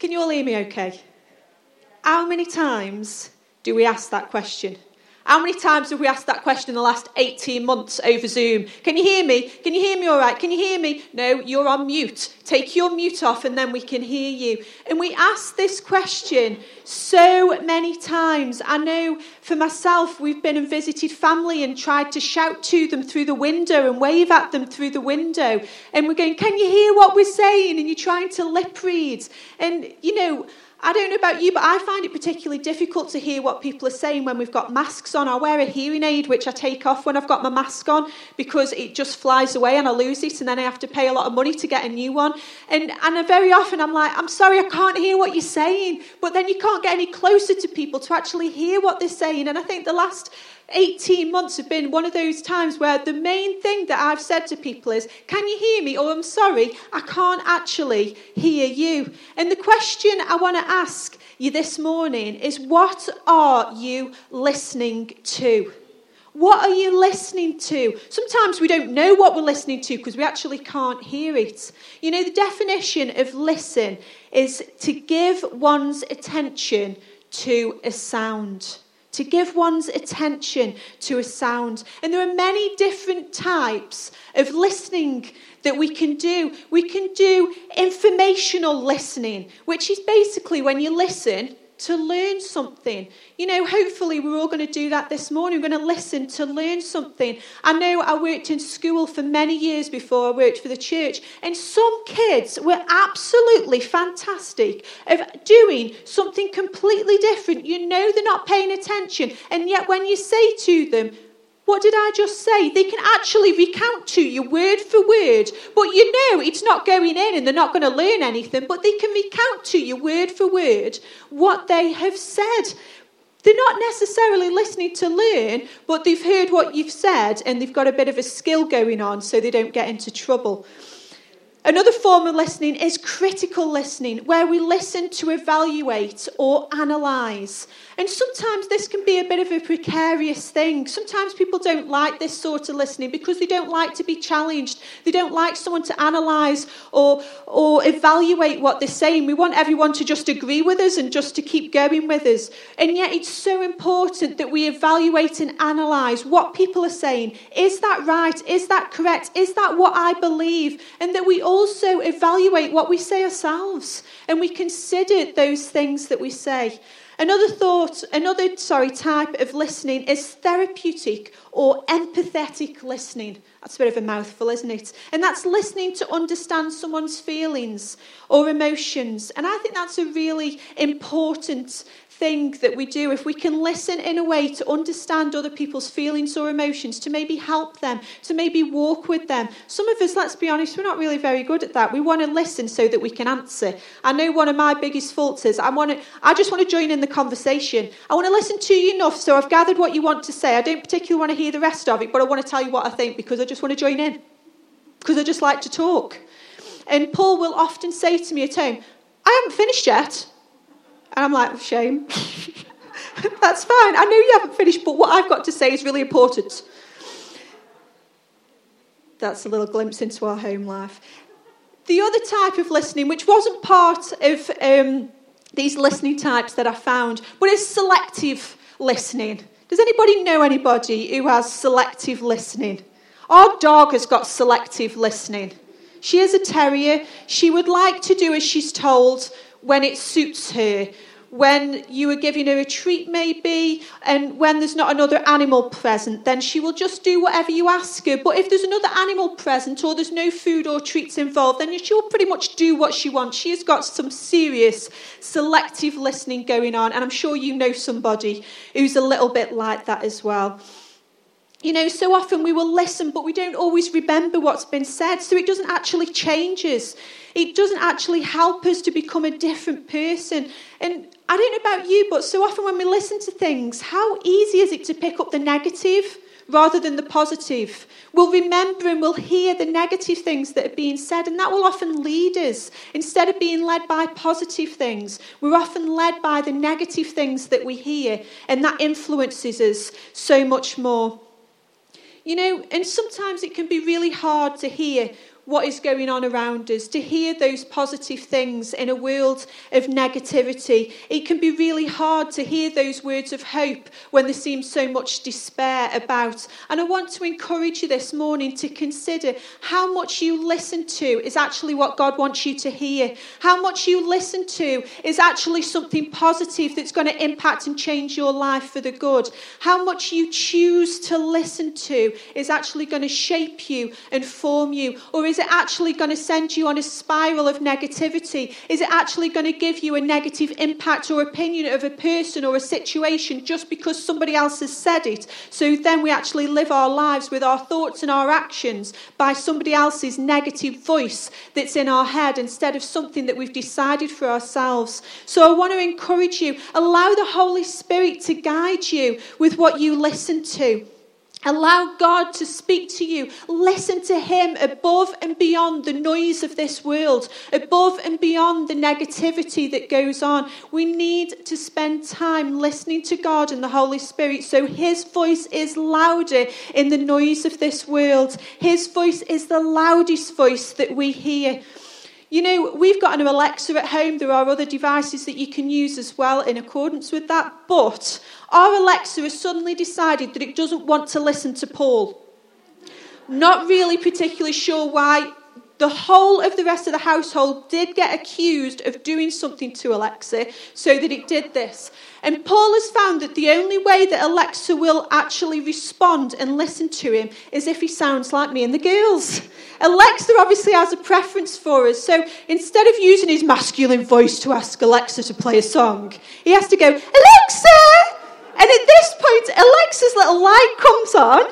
Can you all hear me okay? How many times do we ask that question? How many times have we asked that question in the last 18 months over Zoom? Can you hear me? Can you hear me all right? Can you hear me? No, you're on mute. Take your mute off and then we can hear you. And we ask this question so many times. I know for myself, we've been and visited family and tried to shout to them through the window and wave at them through the window. And we're going, can you hear what we're saying? And you're trying to lip read. And, you know, I don't know about you, but I find it particularly difficult to hear what people are saying when we've got masks on. I wear a hearing aid, which I take off when I've got my mask on, because it just flies away and I lose it, and then I have to pay a lot of money to get a new one. And very often I'm like, I'm sorry, I can't hear what you're saying. But then you can't get any closer to people to actually hear what they're saying. And I think the last 18 months have been one of those times where the main thing that I've said to people is, can you hear me? Or I'm sorry, I can't actually hear you. And the question I want to ask you this morning is, what are you listening to? What are you listening to? Sometimes we don't know what we're listening to because we actually can't hear it. You know, the definition of listen is to give one's attention to a sound. To give one's attention to a sound. And there are many different types of listening that we can do. We can do informational listening, which is basically when you listen to learn something. You know, hopefully we're all going to do that this morning. We're going to listen to learn something. I know I worked in school for many years before I worked for the church, and some kids were absolutely fantastic at doing something completely different. You know they're not paying attention, and yet when you say to them, what did I just say? They can actually recount to you word for word, but you know it's not going in and they're not going to learn anything, but they can recount to you word for word what they have said. They're not necessarily listening to learn, but they've heard what you've said and they've got a bit of a skill going on so they don't get into trouble. Another form of listening is critical listening, where we listen to evaluate or analyse. And sometimes this can be a bit of a precarious thing. Sometimes people don't like this sort of listening because they don't like to be challenged. They don't like someone to analyse or evaluate what they're saying. We want everyone to just agree with us and just to keep going with us. And yet it's so important that we evaluate and analyse what people are saying. Is that right? Is that correct? Is that what I believe? And that we also evaluate what we say ourselves, and we consider those things that we say. Another type of listening is therapeutic or empathetic listening. That's a bit of a mouthful, isn't it? And that's listening to understand someone's feelings or emotions. And I think that's a really important thing that we do. If we can listen in a way to understand other people's feelings or emotions, to maybe help them, to maybe walk with them. Some of us, let's be honest, we're not really very good at that. We want to listen so that we can answer. I know one of my biggest faults is I just want to join in the conversation. I want to listen to you enough so I've gathered what you want to say. I don't particularly want to hear the rest of it, but I want to tell you what I think because I just want to join in, because I just like to talk. And Paul will often say to me at home, I haven't finished yet. And I'm like, shame. That's fine. I know you haven't finished, but what I've got to say is really important. That's a little glimpse into our home life. The other type of listening, which wasn't part of these listening types that I found, but is selective listening. Does anybody know anybody who has selective listening? Our dog has got selective listening. She is a terrier. She would like to do as she's told, when it suits her, when you are giving her a treat maybe, and when there's not another animal present, then she will just do whatever you ask her. But if there's another animal present or there's no food or treats involved, then she will pretty much do what she wants. She has got some serious selective listening going on, and I'm sure you know somebody who's a little bit like that as well. You know, so often we will listen, but we don't always remember what's been said, so it doesn't actually change us. It doesn't actually help us to become a different person. And I don't know about you, but so often when we listen to things, how easy is it to pick up the negative rather than the positive? We'll remember and we'll hear the negative things that are being said, and that will often lead us. Instead of being led by positive things, we're often led by the negative things that we hear, and that influences us so much more. You know, and sometimes it can be really hard to hear what is going on around us, to hear those positive things in a world of negativity. It can be really hard to hear those words of hope when there seems so much despair about. And I want to encourage you this morning to consider how much you listen to is actually what God wants you to hear. How much you listen to is actually something positive that's going to impact and change your life for the good. How much you choose to listen to is actually going to shape you and form you, or is it actually going to send you on a spiral of negativity? Is it actually going to give you a negative impact or opinion of a person or a situation just because somebody else has said it? So then we actually live our lives with our thoughts and our actions by somebody else's negative voice that's in our head instead of something that we've decided for ourselves. So I want to encourage you, allow the Holy Spirit to guide you with what you listen to. Allow God to speak to you. Listen to him above and beyond the noise of this world, above and beyond the negativity that goes on. We need to spend time listening to God and the Holy Spirit so his voice is louder in the noise of this world. His voice is the loudest voice that we hear. You know, we've got an Alexa at home. There are other devices that you can use as well in accordance with that. But our Alexa has suddenly decided that it doesn't want to listen to Paul. Not really particularly sure why. The whole of the rest of the household did get accused of doing something to Alexa so that it did this. And Paul has found that the only way that Alexa will actually respond and listen to him is if he sounds like me and the girls. Alexa obviously has a preference for us. So instead of using his masculine voice to ask Alexa to play a song, he has to go, "Alexa!" And at this point, Alexa's little light comes on.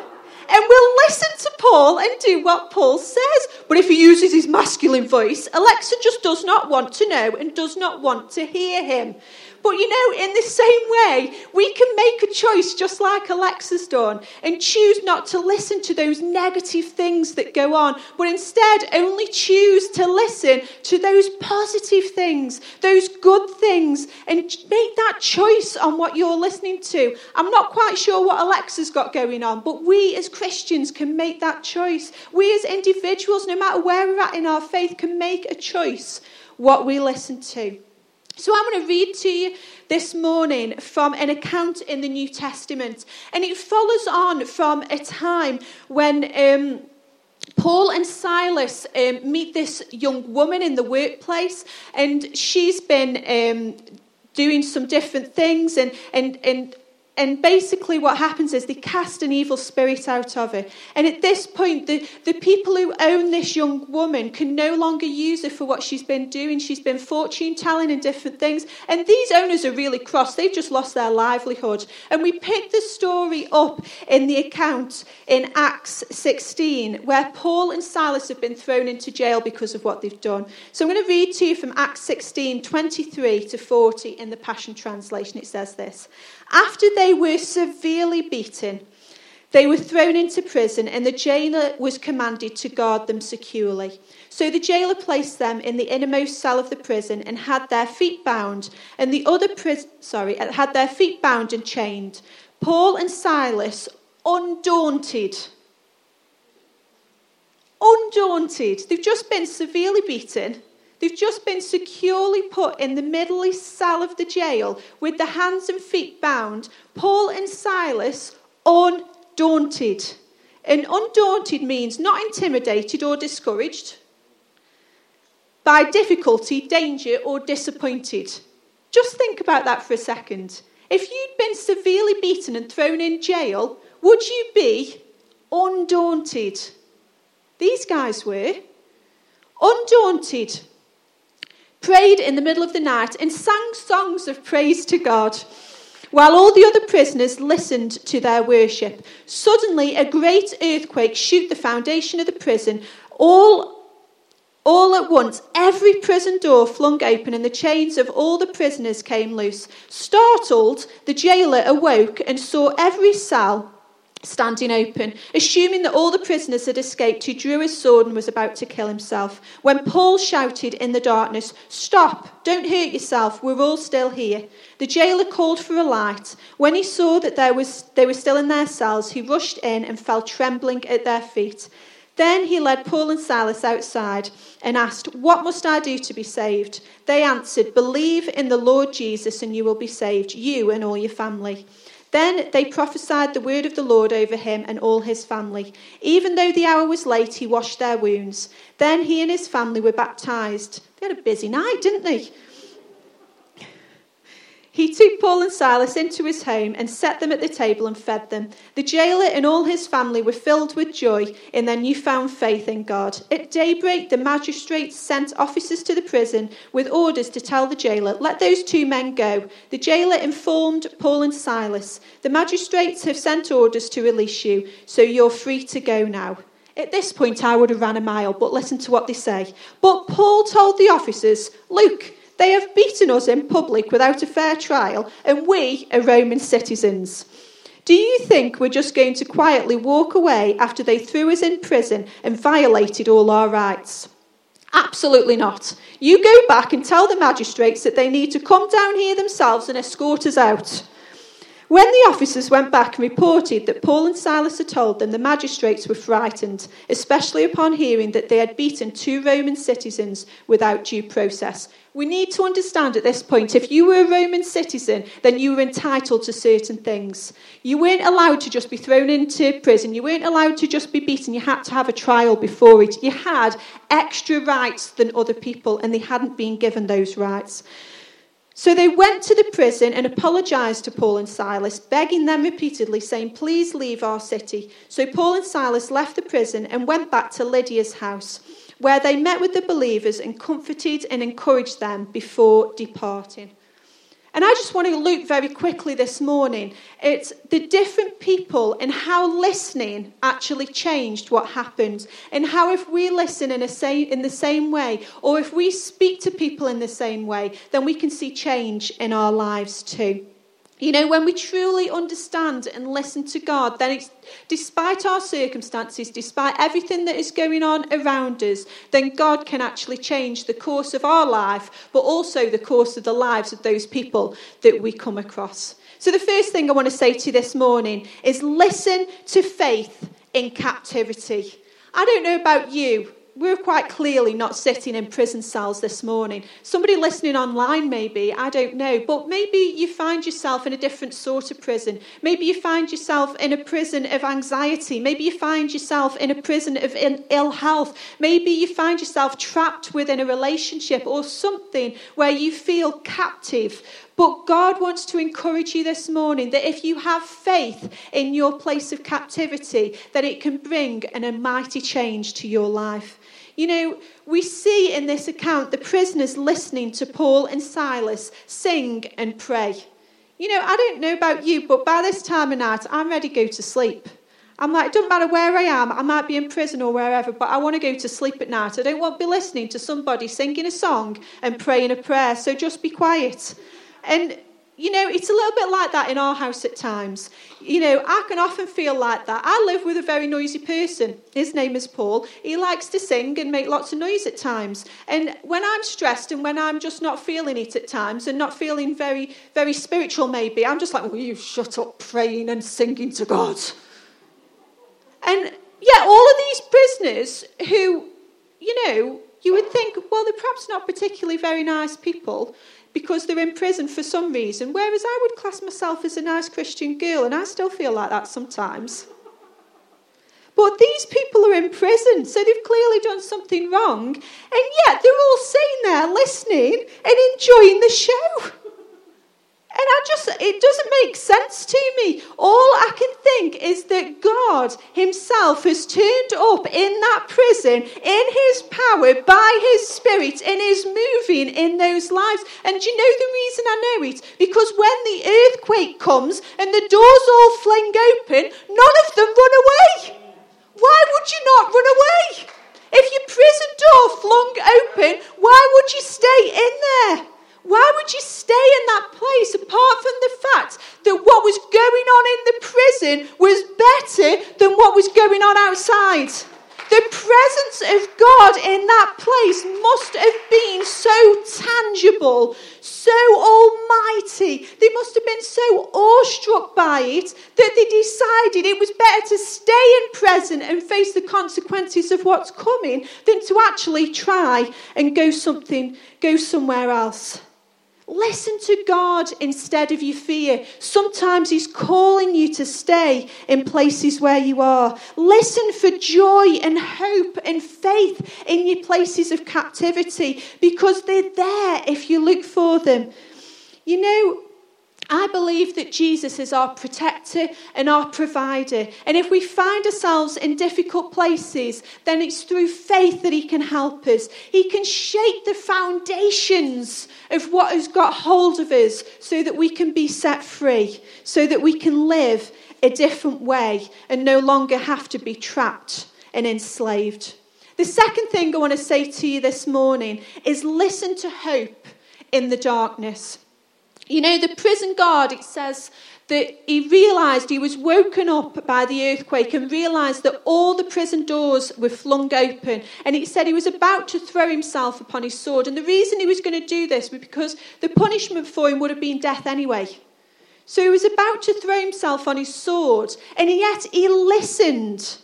And we'll listen to Paul and do what Paul says. But if he uses his masculine voice, Alexa just does not want to know and does not want to hear him. But you know, in the same way, we can make a choice just like Alexa's done and choose not to listen to those negative things that go on, but instead only choose to listen to those positive things, those good things, and make that choice on what you're listening to. I'm not quite sure what Alexa's got going on, but we as Christians can make that choice. We as individuals, no matter where we're at in our faith, can make a choice what we listen to. So I'm going to read to you this morning from an account in the New Testament. And it follows on from a time when Paul and Silas meet this young woman in the workplace. And she's been doing some different things and basically what happens is they cast an evil spirit out of her. And at this point, the people who own this young woman can no longer use her for what she's been doing. She's been fortune telling and different things. And these owners are really cross. They've just lost their livelihood. And we pick the story up in the account in Acts 16, where Paul and Silas have been thrown into jail because of what they've done. So I'm going to read to you from Acts 16, 23 to 40 in the Passion Translation. It says this. After they were severely beaten, they were thrown into prison, and the jailer was commanded to guard them securely. So the jailer placed them in the innermost cell of the prison and had their feet bound, and had their feet bound and chained. Paul and Silas, undaunted. They've just been severely beaten. They've just been securely put in the middle east cell of the jail with the hands and feet bound. Paul and Silas, undaunted. And undaunted means not intimidated or discouraged by difficulty, danger, or disappointed. Just think about that for a second. If you'd been severely beaten and thrown in jail, would you be undaunted? These guys were undaunted. Prayed in the middle of the night and sang songs of praise to God, while all the other prisoners listened to their worship. Suddenly, a great earthquake shook the foundation of the prison. All at once, every prison door flung open and the chains of all the prisoners came loose. Startled, the jailer awoke and saw every cell standing open. Assuming that all the prisoners had escaped, he drew his sword and was about to kill himself. When Paul shouted in the darkness, "Stop, don't hurt yourself, we're all still here." The jailer called for a light. When he saw that they were still in their cells, he rushed in and fell trembling at their feet. Then he led Paul and Silas outside and asked, "What must I do to be saved?" They answered, "Believe in the Lord Jesus and you will be saved, you and all your family." Then they prophesied the word of the Lord over him and all his family. Even though the hour was late, he washed their wounds. Then he and his family were baptized. They had a busy night, didn't they? He took Paul and Silas into his home and set them at the table and fed them. The jailer and all his family were filled with joy in their newfound faith in God. At daybreak, the magistrates sent officers to the prison with orders to tell the jailer, "Let those two men go." The jailer informed Paul and Silas, "The magistrates have sent orders to release you, so you're free to go now." At this point, I would have run a mile, but listen to what they say. But Paul told the officers, "Look, they have beaten us in public without a fair trial, and we are Roman citizens. Do you think we're just going to quietly walk away after they threw us in prison and violated all our rights? Absolutely not. You go back and tell the magistrates that they need to come down here themselves and escort us out." When the officers went back and reported that Paul and Silas had told them, the magistrates were frightened, especially upon hearing that they had beaten two Roman citizens without due process. We need to understand at this point, if you were a Roman citizen, then you were entitled to certain things. You weren't allowed to just be thrown into prison. You weren't allowed to just be beaten. You had to have a trial before it. You had extra rights than other people, and they hadn't been given those rights. So they went to the prison and apologised to Paul and Silas, begging them repeatedly, saying, "Please leave our city." So Paul and Silas left the prison and went back to Lydia's house, where they met with the believers and comforted and encouraged them before departing. And I just want to look very quickly this morning at the different people and how listening actually changed what happened, and how if we listen in the same way, or if we speak to people in the same way, then we can see change in our lives too. You know, when we truly understand and listen to God, then it's, despite our circumstances, despite everything that is going on around us, then God can actually change the course of our life, but also the course of the lives of those people that we come across. So the first thing I want to say to you this morning is listen to faith in captivity. I don't know about you. We're quite clearly not sitting in prison cells this morning. Somebody listening online maybe, I don't know, but maybe you find yourself in a different sort of prison. Maybe you find yourself in a prison of anxiety. Maybe you find yourself in a prison of ill health. Maybe you find yourself trapped within a relationship or something where you feel captive. But God wants to encourage you this morning that if you have faith in your place of captivity, that it can bring a mighty change to your life. You know, we see in this account the prisoners listening to Paul and Silas sing and pray. You know, I don't know about you, but by this time of night, I'm ready to go to sleep. I'm like, it doesn't matter where I am. I might be in prison or wherever, but I want to go to sleep at night. I don't want to be listening to somebody singing a song and praying a prayer, so just be quiet. And you know, it's a little bit like that in our house at times. You know, I can often feel like that. I live with a very noisy person. His name is Paul. He likes to sing and make lots of noise at times. And when I'm stressed and when I'm just not feeling it at times and not feeling very, very spiritual maybe, I'm just like, will you shut up praying and singing to God? And yeah, all of these prisoners who, you know, you would think, well, they're perhaps not particularly very nice people, because they're in prison for some reason, whereas I would class myself as a nice Christian girl, and I still feel like that sometimes. But these people are in prison, so they've clearly done something wrong, and yet they're all sitting there listening and enjoying the show. And it doesn't make sense to me. All I can think is that God himself has turned up in that prison, in his power, by his spirit, and is moving in those lives. And do you know the reason I know it? Because when the earthquake comes and the doors all fling open, none of them run away. Why would you not run away? If your prison door flung open, why would you stay in there? Why would you stay in that place apart from the fact that what was going on in the prison was better than what was going on outside? The presence of God in that place must have been so tangible, so almighty. They must have been so awestruck by it that they decided it was better to stay in present and face the consequences of what's coming than to actually try and go somewhere else. Listen to God instead of your fear. Sometimes he's calling you to stay in places where you are. Listen for joy and hope and faith in your places of captivity, because they're there if you look for them. You know, I believe that Jesus is our protector and our provider. And if we find ourselves in difficult places, then it's through faith that he can help us. He can shake the foundations of what has got hold of us so that we can be set free, so that we can live a different way and no longer have to be trapped and enslaved. The second thing I want to say to you this morning is listen to hope in the darkness. You know, the prison guard, it says that he realised, he was woken up by the earthquake and realised that all the prison doors were flung open. And it said he was about to throw himself upon his sword. And the reason he was going to do this was because the punishment for him would have been death anyway. So he was about to throw himself on his sword, and yet he listened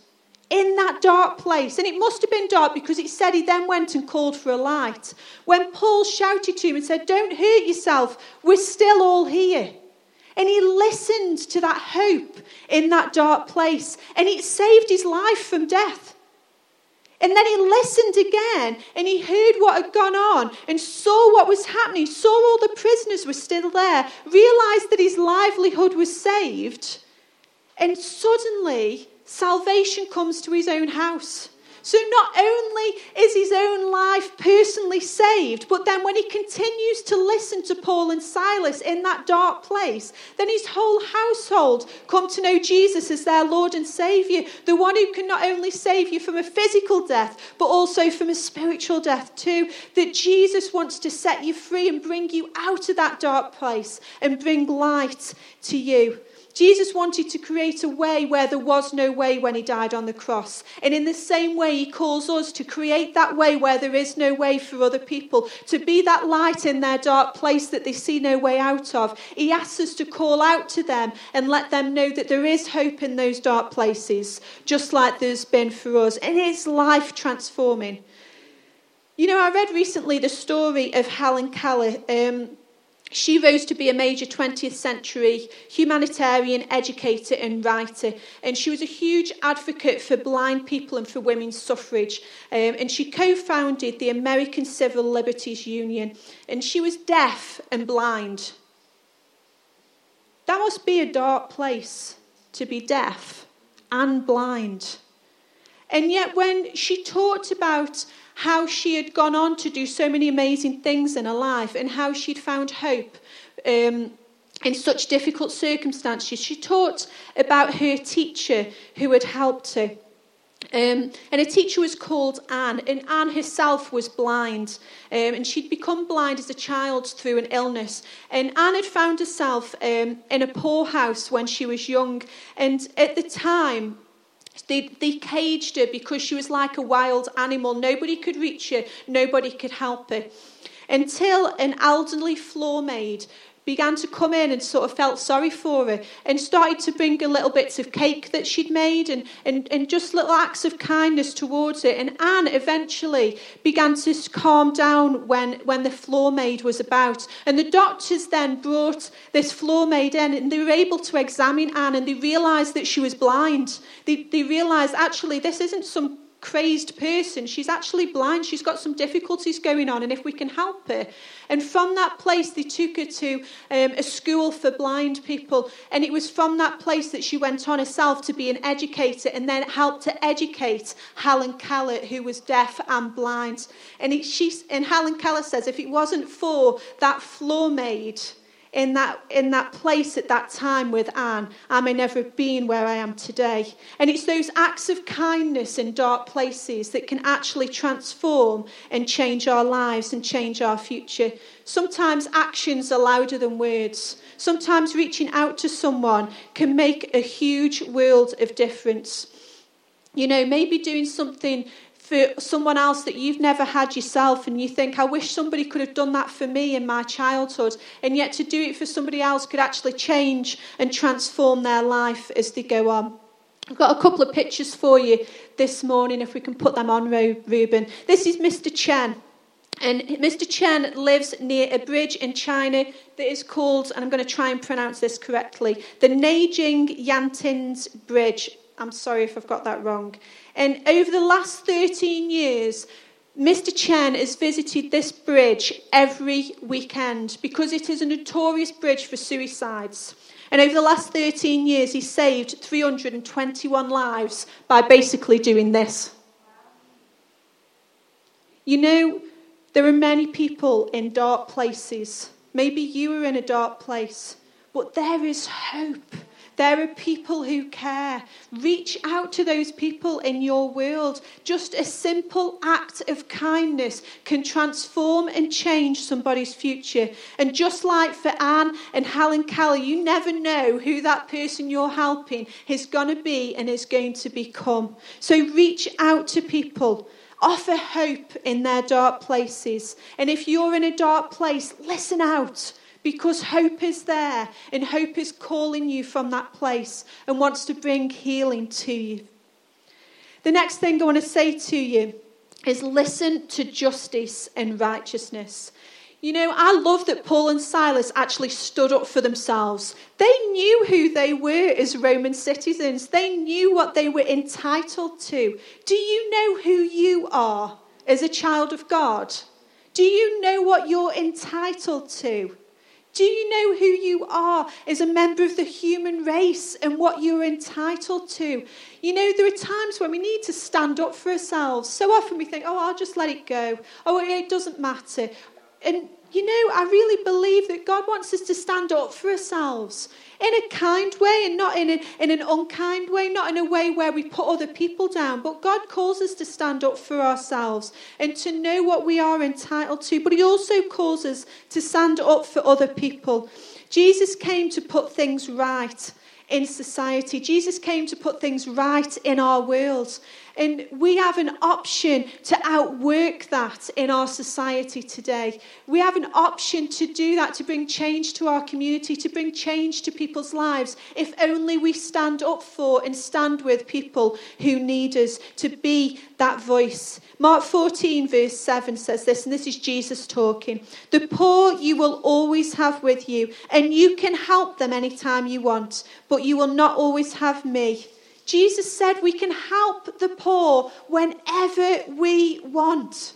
in that dark place. And it must have been dark, because it said he then went and called for a light. When Paul shouted to him and said, "Don't hurt yourself, we're still all here." And he listened to that hope in that dark place, and it saved his life from death. And then he listened again, and he heard what had gone on and saw what was happening, saw all the prisoners were still there, realised that his livelihood was saved, and suddenly salvation comes to his own house. So not only is his own life personally saved, but then when he continues to listen to Paul and Silas in that dark place, then his whole household come to know Jesus as their Lord and Saviour, the one who can not only save you from a physical death, but also from a spiritual death too, that Jesus wants to set you free and bring you out of that dark place and bring light to you. Jesus wanted to create a way where there was no way when he died on the cross. And in the same way, he calls us to create that way where there is no way for other people, to be that light in their dark place that they see no way out of. He asks us to call out to them and let them know that there is hope in those dark places, just like there's been for us. And it's life transforming. You know, I read recently the story of Helen Keller. She rose to be a major 20th century humanitarian, educator and writer. And she was a huge advocate for blind people and for women's suffrage. And she co-founded the American Civil Liberties Union. And she was deaf and blind. That must be a dark place, to be deaf and blind. And yet when she talked about how she had gone on to do so many amazing things in her life and how she'd found hope in such difficult circumstances, she talked about her teacher who had helped her. And her teacher was called Anne, and Anne herself was blind, and she'd become blind as a child through an illness. And Anne had found herself in a poorhouse when she was young, and at the time They caged her because she was like a wild animal. Nobody could reach her. Nobody could help her. Until an elderly floor maid began to come in and sort of felt sorry for her and started to bring her little bits of cake that she'd made and just little acts of kindness towards her. And Anne eventually began to calm down when the floor maid was about. And the doctors then brought this floor maid in, and they were able to examine Anne, and they realised that she was blind. They realised, actually, this isn't some crazed person. She's actually blind. She's got some difficulties going on, and if we can help her. And from that place, they took her to a school for blind people. And it was from that place that she went on herself to be an educator, and then helped to educate Helen Keller, who was deaf and blind. And Helen Keller says, if it wasn't for that floor maid in that place at that time with Anne, I may never have been where I am today. And it's those acts of kindness in dark places that can actually transform and change our lives and change our future. Sometimes actions are louder than words. Sometimes reaching out to someone can make a huge world of difference. You know, maybe doing something for someone else that you've never had yourself, and you think, I wish somebody could have done that for me in my childhood, and yet to do it for somebody else could actually change and transform their life as they go on. I've got a couple of pictures for you this morning, if we can put them on, Ruben. This is Mr. Chen, and Mr. Chen lives near a bridge in China that is called, and I'm going to try and pronounce this correctly, the Nanjing Yangtins Bridge. I'm sorry if I've got that wrong. And over the last 13 years, Mr. Chen has visited this bridge every weekend because it is a notorious bridge for suicides. And over the last 13 years, he saved 321 lives by basically doing this. You know, there are many people in dark places. Maybe you are in a dark place, but there is hope. There are people who care. Reach out to those people in your world. Just a simple act of kindness can transform and change somebody's future. And just like for Anne and Helen Keller, you never know who that person you're helping is going to be and is going to become. So reach out to people. Offer hope in their dark places. And if you're in a dark place, listen out. Because hope is there, and hope is calling you from that place and wants to bring healing to you. The next thing I want to say to you is listen to justice and righteousness. You know, I love that Paul and Silas actually stood up for themselves. They knew who they were as Roman citizens. They knew what they were entitled to. Do you know who you are as a child of God? Do you know what you're entitled to? Do you know who you are as a member of the human race and what you're entitled to? You know, there are times when we need to stand up for ourselves. So often we think, oh, I'll just let it go. Oh, it doesn't matter. And, you know, I really believe that God wants us to stand up for ourselves in a kind way and not in an unkind way, not in a way where we put other people down. But God calls us to stand up for ourselves and to know what we are entitled to. But he also calls us to stand up for other people. Jesus came to put things right in society. Jesus came to put things right in our world. And we have an option to outwork that in our society today. We have an option to do that, to bring change to our community, to bring change to people's lives, if only we stand up for and stand with people who need us to be that voice. Mark 14 verse 7 says this, and this is Jesus talking. The poor you will always have with you, and you can help them anytime you want, but you will not always have me. Jesus said we can help the poor whenever we want.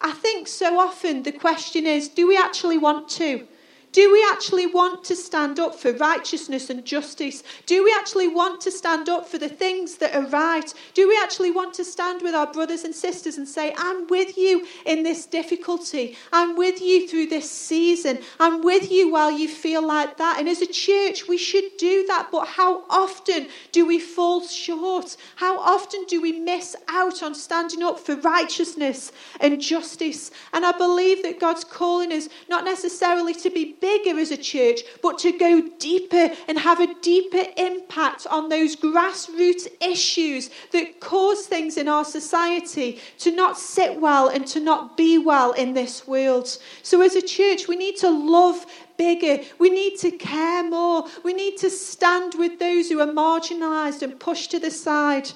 I think so often the question is, do we actually want to? Do we actually want to stand up for righteousness and justice? Do we actually want to stand up for the things that are right? Do we actually want to stand with our brothers and sisters and say, I'm with you in this difficulty. I'm with you through this season. I'm with you while you feel like that. And as a church, we should do that. But how often do we fall short? How often do we miss out on standing up for righteousness and justice? And I believe that God's calling us not necessarily to be bigger as a church, but to go deeper and have a deeper impact on those grassroots issues that cause things in our society to not sit well and to not be well in this world. So as a church, we need to love bigger. We need to care more. We need to stand with those who are marginalized and pushed to the side.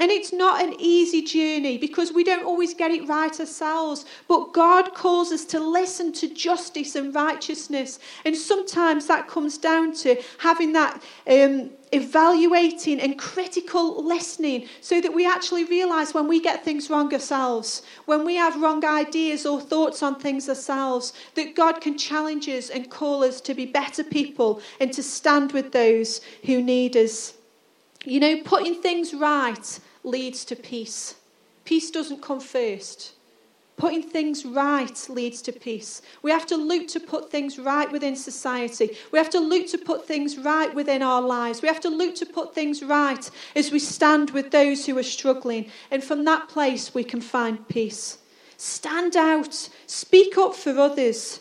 And it's not an easy journey because we don't always get it right ourselves. But God calls us to listen to justice and righteousness. And sometimes that comes down to having that evaluating and critical listening, so that we actually realise when we get things wrong ourselves, when we have wrong ideas or thoughts on things ourselves, that God can challenge us and call us to be better people and to stand with those who need us. You know, putting things right leads to peace. Peace doesn't come first. Putting things right leads to peace. We have to look to put things right within society. We have to look to put things right within our lives. We have to look to put things right as we stand with those who are struggling. And from that place, we can find peace. Stand out. Speak up for others.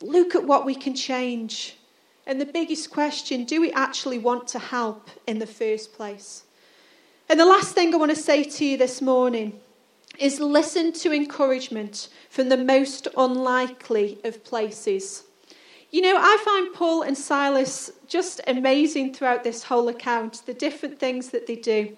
Look at what we can change. And the biggest question, do we actually want to help in the first place? And the last thing I want to say to you this morning is listen to encouragement from the most unlikely of places. You know, I find Paul and Silas just amazing throughout this whole account, the different things that they do.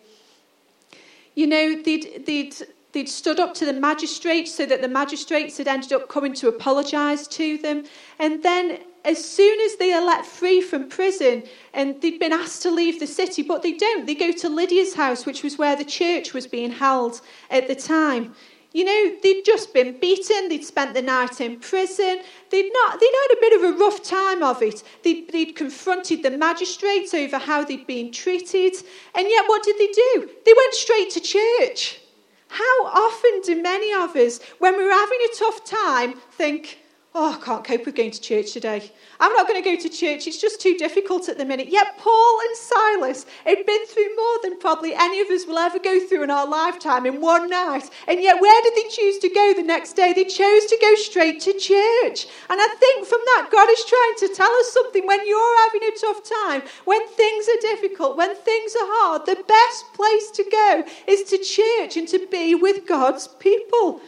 You know, they'd stood up to the magistrates so that the magistrates had ended up coming to apologise to them. And then as soon as they are let free from prison, and they'd been asked to leave the city, but they don't. They go to Lydia's house, which was where the church was being held at the time. You know, they'd just been beaten. They'd spent the night in prison. They'd had a bit of a rough time of it. They'd confronted the magistrates over how they'd been treated. And yet, what did they do? They went straight to church. How often do many of us, when we're having a tough time, think, oh, I can't cope with going to church today. I'm not going to go to church. It's just too difficult at the minute. Yet Paul and Silas had been through more than probably any of us will ever go through in our lifetime in one night. And yet where did they choose to go the next day? They chose to go straight to church. And I think from that, God is trying to tell us something. When you're having a tough time, when things are difficult, when things are hard, the best place to go is to church and to be with God's people.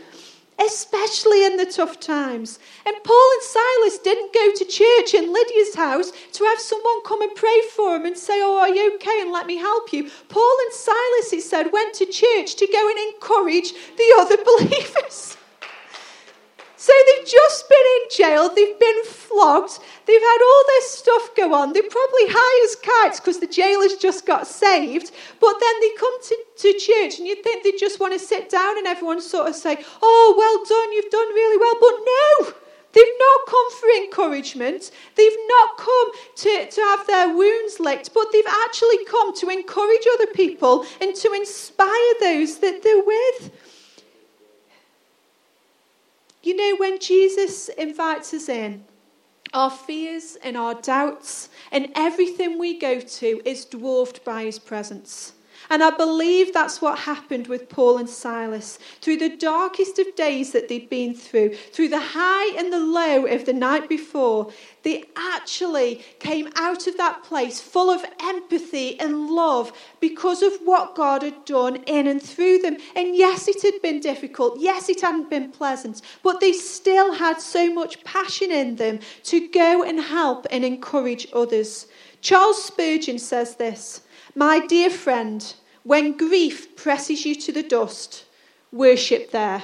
Especially in the tough times. And Paul and Silas didn't go to church in Lydia's house to have someone come and pray for them and say, oh, are you okay, and let me help you. Paul and Silas, he said, went to church to go and encourage the other believers. So they've just been in jail, they've been flogged, they've had all this stuff go on, they're probably high as kites because the jailer's just got saved, but then they come to church and you'd think they just want to sit down and everyone sort of say, oh, well done, you've done really well, but no! They've not come for encouragement. They've not come to have their wounds licked, but they've actually come to encourage other people and to inspire those that they're with. You know, when Jesus invites us in, our fears and our doubts and everything we go to is dwarfed by his presence. And I believe that's what happened with Paul and Silas. Through the darkest of days that they'd been through the high and the low of the night before, they actually came out of that place full of empathy and love because of what God had done in and through them. And yes, it had been difficult. Yes, it hadn't been pleasant. But they still had so much passion in them to go and help and encourage others. Charles Spurgeon says this: my dear friend, when grief presses you to the dust, worship there.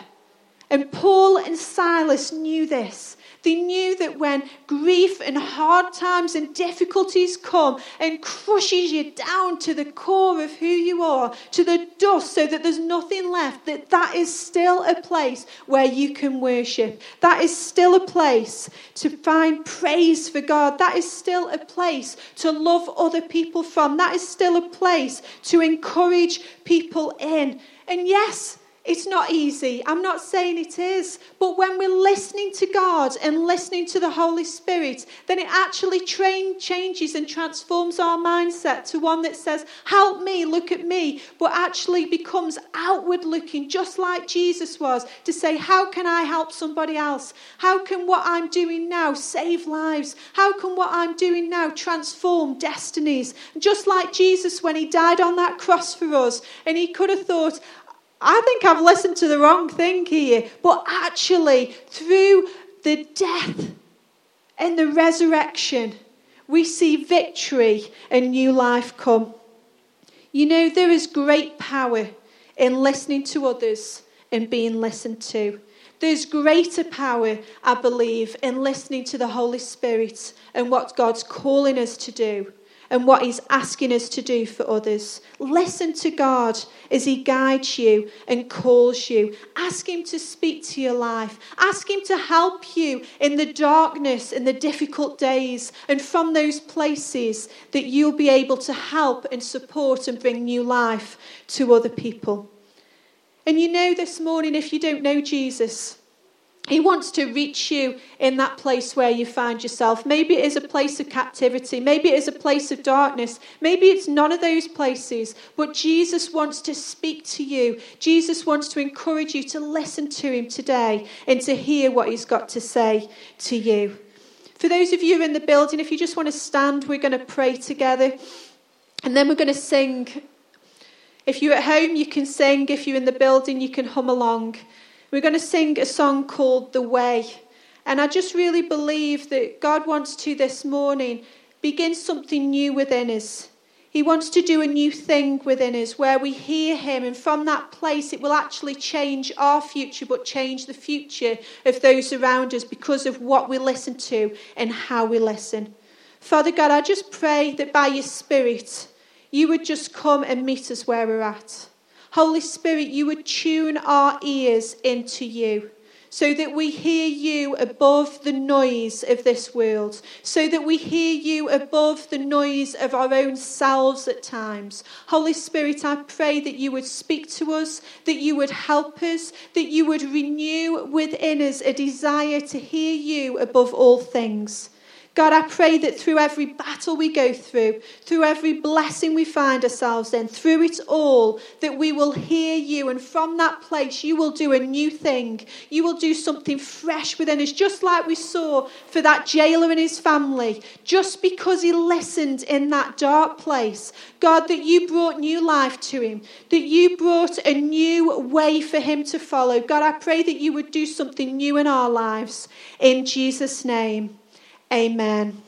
And Paul and Silas knew this. They knew that when grief and hard times and difficulties come and crushes you down to the core of who you are, to the dust, so that there's nothing left, that is still a place where you can worship. That is still a place to find praise for God. That is still a place to love other people from. That is still a place to encourage people in. And yes, it's not easy. I'm not saying it is. But when we're listening to God and listening to the Holy Spirit, then it actually changes and transforms our mindset to one that says, help me, look at me, but actually becomes outward looking, just like Jesus was, to say, how can I help somebody else? How can what I'm doing now save lives? How can what I'm doing now transform destinies? Just like Jesus when he died on that cross for us, and he could have thought, I think I've listened to the wrong thing here. But actually, through the death and the resurrection, we see victory and new life come. You know, there is great power in listening to others and being listened to. There's greater power, I believe, in listening to the Holy Spirit and what God's calling us to do. And what he's asking us to do for others. Listen to God as he guides you and calls you. Ask him to speak to your life. Ask him to help you in the darkness and the difficult days. And from those places that you'll be able to help and support and bring new life to other people. And you know this morning, if you don't know Jesus, he wants to reach you in that place where you find yourself. Maybe it is a place of captivity. Maybe it is a place of darkness. Maybe it's none of those places. But Jesus wants to speak to you. Jesus wants to encourage you to listen to him today and to hear what he's got to say to you. For those of you in the building, if you just want to stand, we're going to pray together. And then we're going to sing If you're at home, you can sing. If you're in the building, you can hum along. We're going to sing a song called The Way. And I just really believe that God wants to this morning begin something new within us. He wants to do a new thing within us where we hear him, and from that place it will actually change our future, but change the future of those around us because of what we listen to and how we listen. Father God, I just pray that by your Spirit you would just come and meet us where we're at. Holy Spirit, you would tune our ears into you, so that we hear you above the noise of this world, so that we hear you above the noise of our own selves at times. Holy Spirit, I pray that you would speak to us, that you would help us, that you would renew within us a desire to hear you above all things. God, I pray that through every battle we go through every blessing we find ourselves in, through it all, that we will hear you. And from that place, you will do a new thing. You will do something fresh within us, just like we saw for that jailer and his family. Just because he listened in that dark place, God, that you brought new life to him, that you brought a new way for him to follow. God, I pray that you would do something new in our lives. In Jesus' name. Amen.